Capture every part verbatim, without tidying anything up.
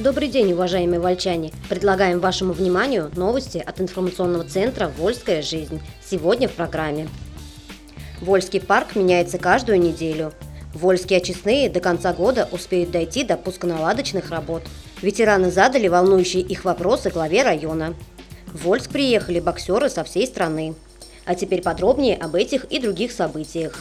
Добрый день, уважаемые вольчане! Предлагаем вашему вниманию новости от информационного центра «Вольская жизнь». Сегодня в программе. Вольский парк меняется каждую неделю. Вольские очистные до конца года успеют дойти до пусконаладочных работ. Ветераны задали волнующие их вопросы главе района. В Вольск приехали боксеры со всей страны. А теперь подробнее об этих и других событиях.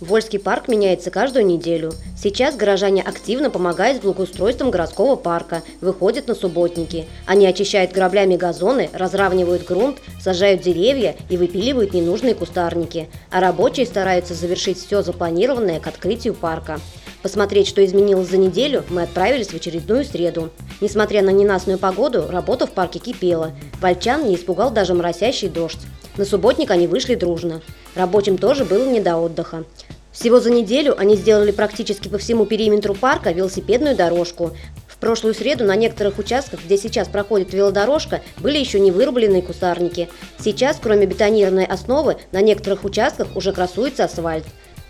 Вольский парк меняется каждую неделю. Сейчас горожане активно помогают с благоустройством городского парка, выходят на субботники. Они очищают граблями газоны, разравнивают грунт, сажают деревья и выпиливают ненужные кустарники. А рабочие стараются завершить все запланированное к открытию парка. Посмотреть, что изменилось за неделю, мы отправились в очередную среду. Несмотря на ненастную погоду, работа в парке кипела. Вольчан не испугал даже моросящий дождь. На субботник они вышли дружно. Рабочим тоже было не до отдыха. Всего за неделю они сделали практически по всему периметру парка велосипедную дорожку. В прошлую среду на некоторых участках, где сейчас проходит велодорожка, были еще не вырубленные кустарники. Сейчас, кроме бетонированной основы, на некоторых участках уже красуется асфальт.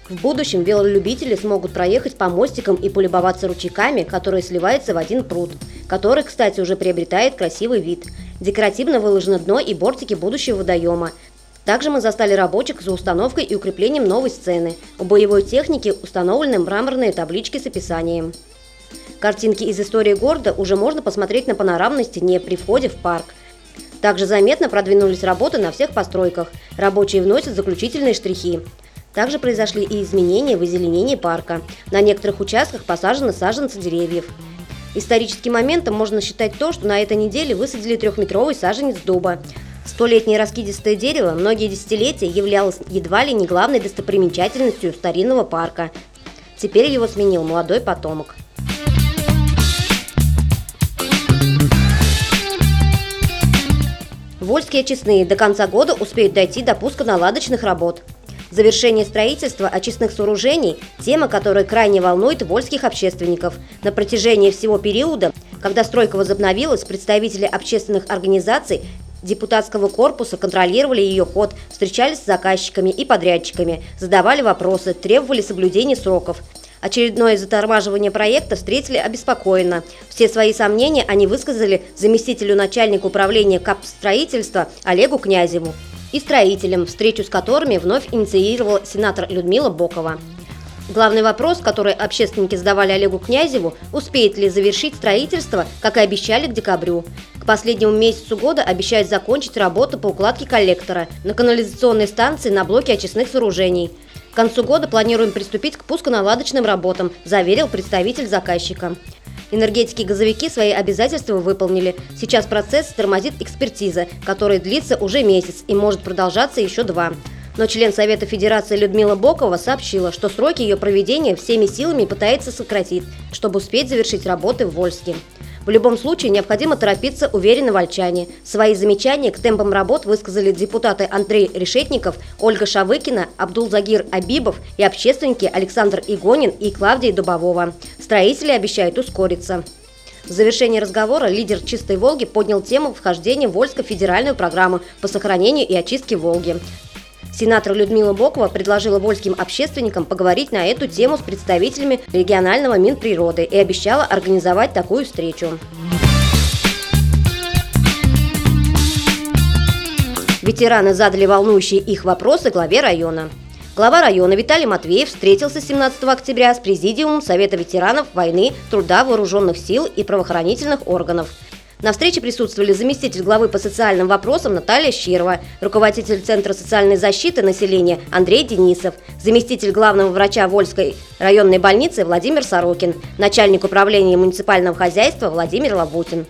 В будущем велолюбители смогут проехать по мостикам и полюбоваться ручейками, которые сливаются в один пруд, который, кстати, уже приобретает красивый вид. Декоративно выложено дно и бортики будущего водоема. Также мы застали рабочих за установкой и укреплением новой сцены. У боевой техники установлены мраморные таблички с описанием. Картинки из истории города уже можно посмотреть на панорамной стене при входе в парк. Также заметно продвинулись работы на всех постройках. Рабочие вносят заключительные штрихи. Также произошли и изменения в озеленении парка. На некоторых участках посажены саженцы деревьев. Историческим моментом можно считать то, что на этой неделе высадили трехметровый саженец дуба. Столетнее раскидистое дерево многие десятилетия являлось едва ли не главной достопримечательностью старинного парка. Теперь его сменил молодой потомок. Вольские очистные до конца года успеют дойти до пусконаладочных работ. Завершение строительства очистных сооружений – тема, которая крайне волнует вольских общественников. На протяжении всего периода, когда стройка возобновилась, представители общественных организаций депутатского корпуса контролировали ее ход, встречались с заказчиками и подрядчиками, задавали вопросы, требовали соблюдения сроков. Очередное затормаживание проекта встретили обеспокоенно. Все свои сомнения они высказали заместителю начальника управления капстроительства Олегу Князеву и строителям, встречу с которыми вновь инициировала сенатор Людмила Бокова. Главный вопрос, который общественники задавали Олегу Князеву, успеет ли завершить строительство, как и обещали, к декабрю. К последнему месяцу года обещают закончить работу по укладке коллектора на канализационной станции на блоке очистных сооружений. К концу года планируем приступить к пусконаладочным работам, заверил представитель заказчика. Энергетики и газовики свои обязательства выполнили. Сейчас процесс тормозит экспертиза, которая длится уже месяц и может продолжаться еще два. Но член Совета Федерации Людмила Бокова сообщила, что сроки ее проведения всеми силами пытается сократить, чтобы успеть завершить работы в Вольске. В любом случае необходимо торопиться, уверены вольчане. Свои замечания к темпам работ высказали депутаты Андрей Решетников, Ольга Шавыкина, Абдулзагир Абибов и общественники Александр Игонин и Клавдия Дубовова. Строители обещают ускориться. В завершении разговора лидер «Чистой Волги» поднял тему вхождения Вольска в федеральную программу по сохранению и очистке Волги. Сенатор Людмила Бокова предложила вольским общественникам поговорить на эту тему с представителями регионального Минприроды и обещала организовать такую встречу. Ветераны задали волнующие их вопросы главе района. Глава района Виталий Матвеев встретился семнадцатого октября с Президиумом Совета ветеранов войны, труда, вооруженных сил и правоохранительных органов. На встрече присутствовали заместитель главы по социальным вопросам Наталья Щирова, руководитель Центра социальной защиты населения Андрей Денисов, заместитель главного врача Вольской районной больницы Владимир Сорокин, начальник управления муниципального хозяйства Владимир Лабутин.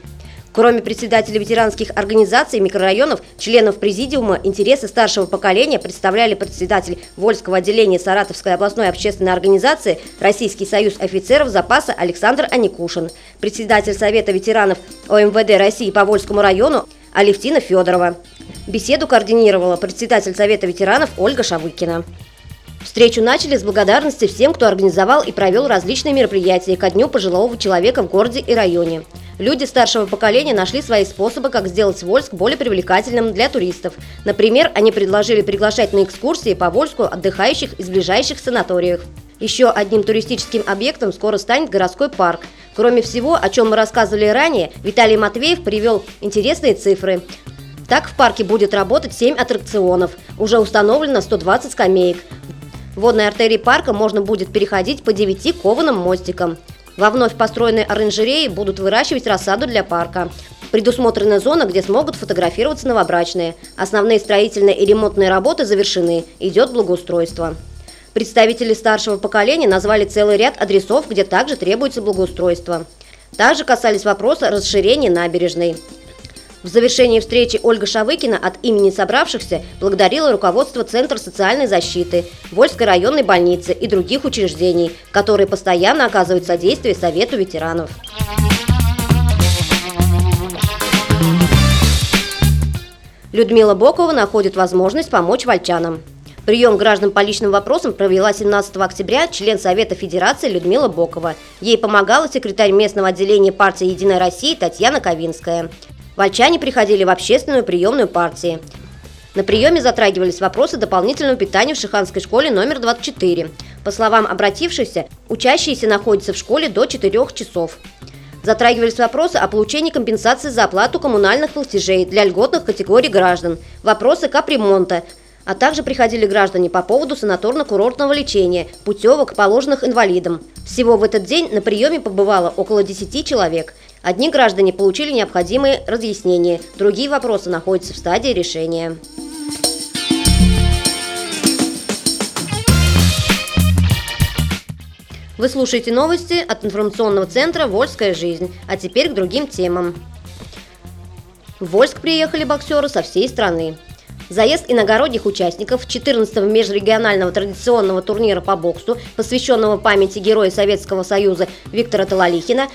Кроме председателей ветеранских организаций микрорайонов, членов президиума интересы старшего поколения представляли председатель Вольского отделения Саратовской областной общественной организации Российский союз офицеров запаса Александр Аникушин, председатель Совета ветеранов ОМВД России по Вольскому району Алифтина Федорова. Беседу координировала председатель Совета ветеранов Ольга Шавыкина. Встречу начали с благодарности всем, кто организовал и провел различные мероприятия ко Дню пожилого человека в городе и районе. Люди старшего поколения нашли свои способы, как сделать Вольск более привлекательным для туристов. Например, они предложили приглашать на экскурсии по Вольску отдыхающих из ближайших санаториев. Еще одним туристическим объектом скоро станет городской парк. Кроме всего, о чем мы рассказывали ранее, Виталий Матвеев привел интересные цифры. Так в парке будет работать семь аттракционов. Уже установлено сто двадцать скамеек. Водные артерии парка можно будет переходить по девяти кованым мостикам. Во вновь построенной оранжерее будут выращивать рассаду для парка. Предусмотрена зона, где смогут фотографироваться новобрачные. Основные строительные и ремонтные работы завершены. Идет благоустройство. Представители старшего поколения назвали целый ряд адресов, где также требуется благоустройство. Также касались вопроса расширения набережной. В завершении встречи Ольга Шавыкина от имени собравшихся благодарила руководство Центра социальной защиты, Вольской районной больницы и других учреждений, которые постоянно оказывают содействие Совету ветеранов. Людмила Бокова находит возможность помочь вольчанам. Прием граждан по личным вопросам провела семнадцатого октября член Совета Федерации Людмила Бокова. Ей помогала секретарь местного отделения партии «Единая Россия» Татьяна Кавинская. Вольчане приходили в общественную приемную партии. На приеме затрагивались вопросы дополнительного питания в Шиханской школе номер двадцать четыре. По словам обратившихся, учащиеся находятся в школе до четырёх часов. Затрагивались вопросы о получении компенсации за оплату коммунальных платежей для льготных категорий граждан, вопросы капремонта, а также приходили граждане по поводу санаторно-курортного лечения, путевок, положенных инвалидам. Всего в этот день на приеме побывало около десяти человек. Одни граждане получили необходимые разъяснения, другие вопросы находятся в стадии решения. Вы слушаете новости от информационного центра «Вольская жизнь». А теперь к другим темам. В Вольск приехали боксеры со всей страны. Заезд иногородних участников четырнадцатого межрегионального традиционного турнира по боксу, посвященного памяти героя Советского Союза Виктора Талалихина,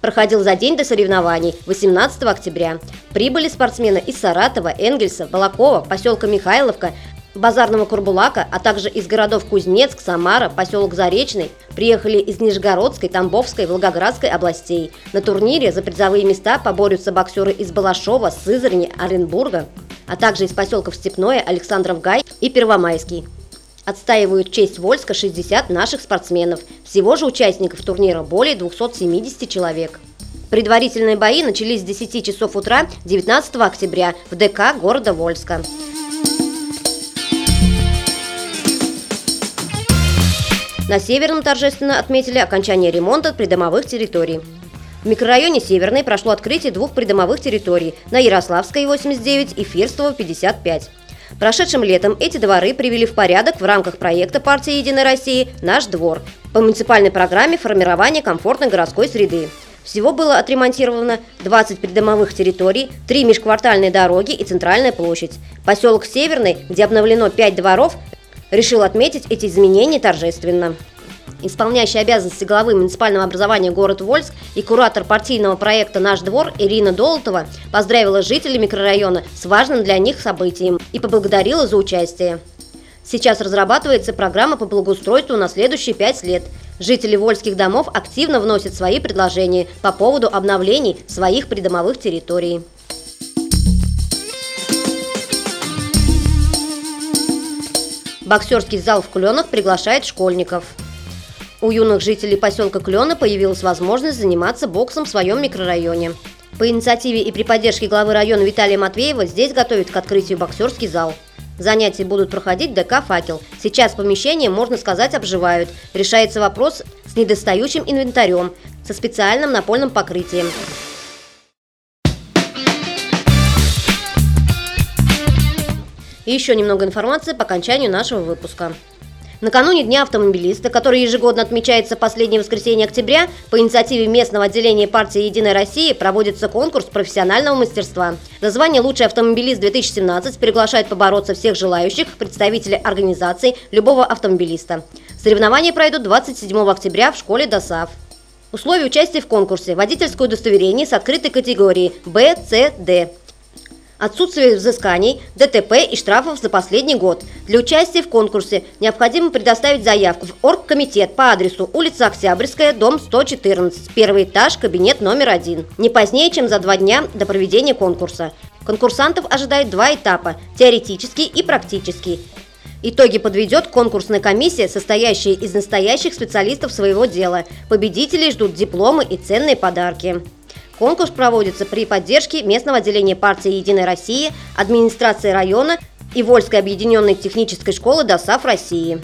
проходил за день до соревнований, восемнадцатого октября. Прибыли спортсмены из Саратова, Энгельса, Балакова, поселка Михайловка, Базарного Курбулака, а также из городов Кузнецк, Самара, поселок Заречный. Приехали из Нижегородской, Тамбовской, Волгоградской областей. На турнире за призовые места поборются боксеры из Балашова, Сызрани, Оренбурга, а также из поселков Степное, Александровгай и Первомайский. Отстаивают честь Вольска шестьдесят наших спортсменов. Всего же участников турнира более двухсот семидесяти человек. Предварительные бои начались с десяти часов утра девятнадцатого октября в ДК города Вольска. На Северном торжественно отметили окончание ремонта придомовых территорий. В микрорайоне Северный прошло открытие двух придомовых территорий на Ярославской восемьдесят девять и Фирстова пятьдесят пять. Прошедшим летом эти дворы привели в порядок в рамках проекта партии «Единой России» «Наш двор» по муниципальной программе формирования комфортной городской среды. Всего было отремонтировано двадцать придомовых территорий, три межквартальные дороги и центральная площадь. Поселок Северный, где обновлено пять дворов, решил отметить эти изменения торжественно. Исполняющая обязанности главы муниципального образования город Вольск и куратор партийного проекта «Наш двор» Ирина Долотова поздравила жителей микрорайона с важным для них событием и поблагодарила за участие. Сейчас разрабатывается программа по благоустройству на следующие пять лет. Жители вольских домов активно вносят свои предложения по поводу обновлений своих придомовых территорий. Боксерский зал в Кленах приглашает школьников. У юных жителей поселка Клёна появилась возможность заниматься боксом в своем микрорайоне. По инициативе и при поддержке главы района Виталия Матвеева здесь готовят к открытию боксерский зал. Занятия будут проходить в ДК «Факел». Сейчас помещение, можно сказать, обживают. Решается вопрос с недостающим инвентарем, со специальным напольным покрытием. И еще немного информации по окончанию нашего выпуска. Накануне Дня автомобилиста, который ежегодно отмечается последнее воскресенье октября, по инициативе местного отделения партии «Единая Россия» проводится конкурс профессионального мастерства. За звание «Лучший автомобилист две тысячи семнадцать» приглашает побороться всех желающих, представителей организаций, любого автомобилиста. Соревнования пройдут двадцать седьмого октября в школе ДОСААФ. Условия участия в конкурсе – водительское удостоверение с открытой категории «Б», «С», «Д». Отсутствие взысканий, ДТП и штрафов за последний год. Для участия в конкурсе необходимо предоставить заявку в оргкомитет по адресу улица Октябрьская, дом сто четырнадцать, первый этаж, кабинет номер один. Не позднее, чем за два дня до проведения конкурса. Конкурсантов ожидает два этапа – теоретический и практический. Итоги подведет конкурсная комиссия, состоящая из настоящих специалистов своего дела. Победителей ждут дипломы и ценные подарки. Конкурс проводится при поддержке местного отделения партии «Единая Россия», администрации района и Вольской объединенной технической школы ДОСААФ России.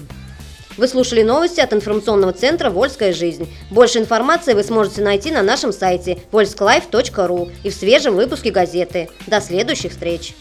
Вы слушали новости от информационного центра «Вольская жизнь». Больше информации вы сможете найти на нашем сайте вольсклайф точка ру и в свежем выпуске газеты. До следующих встреч!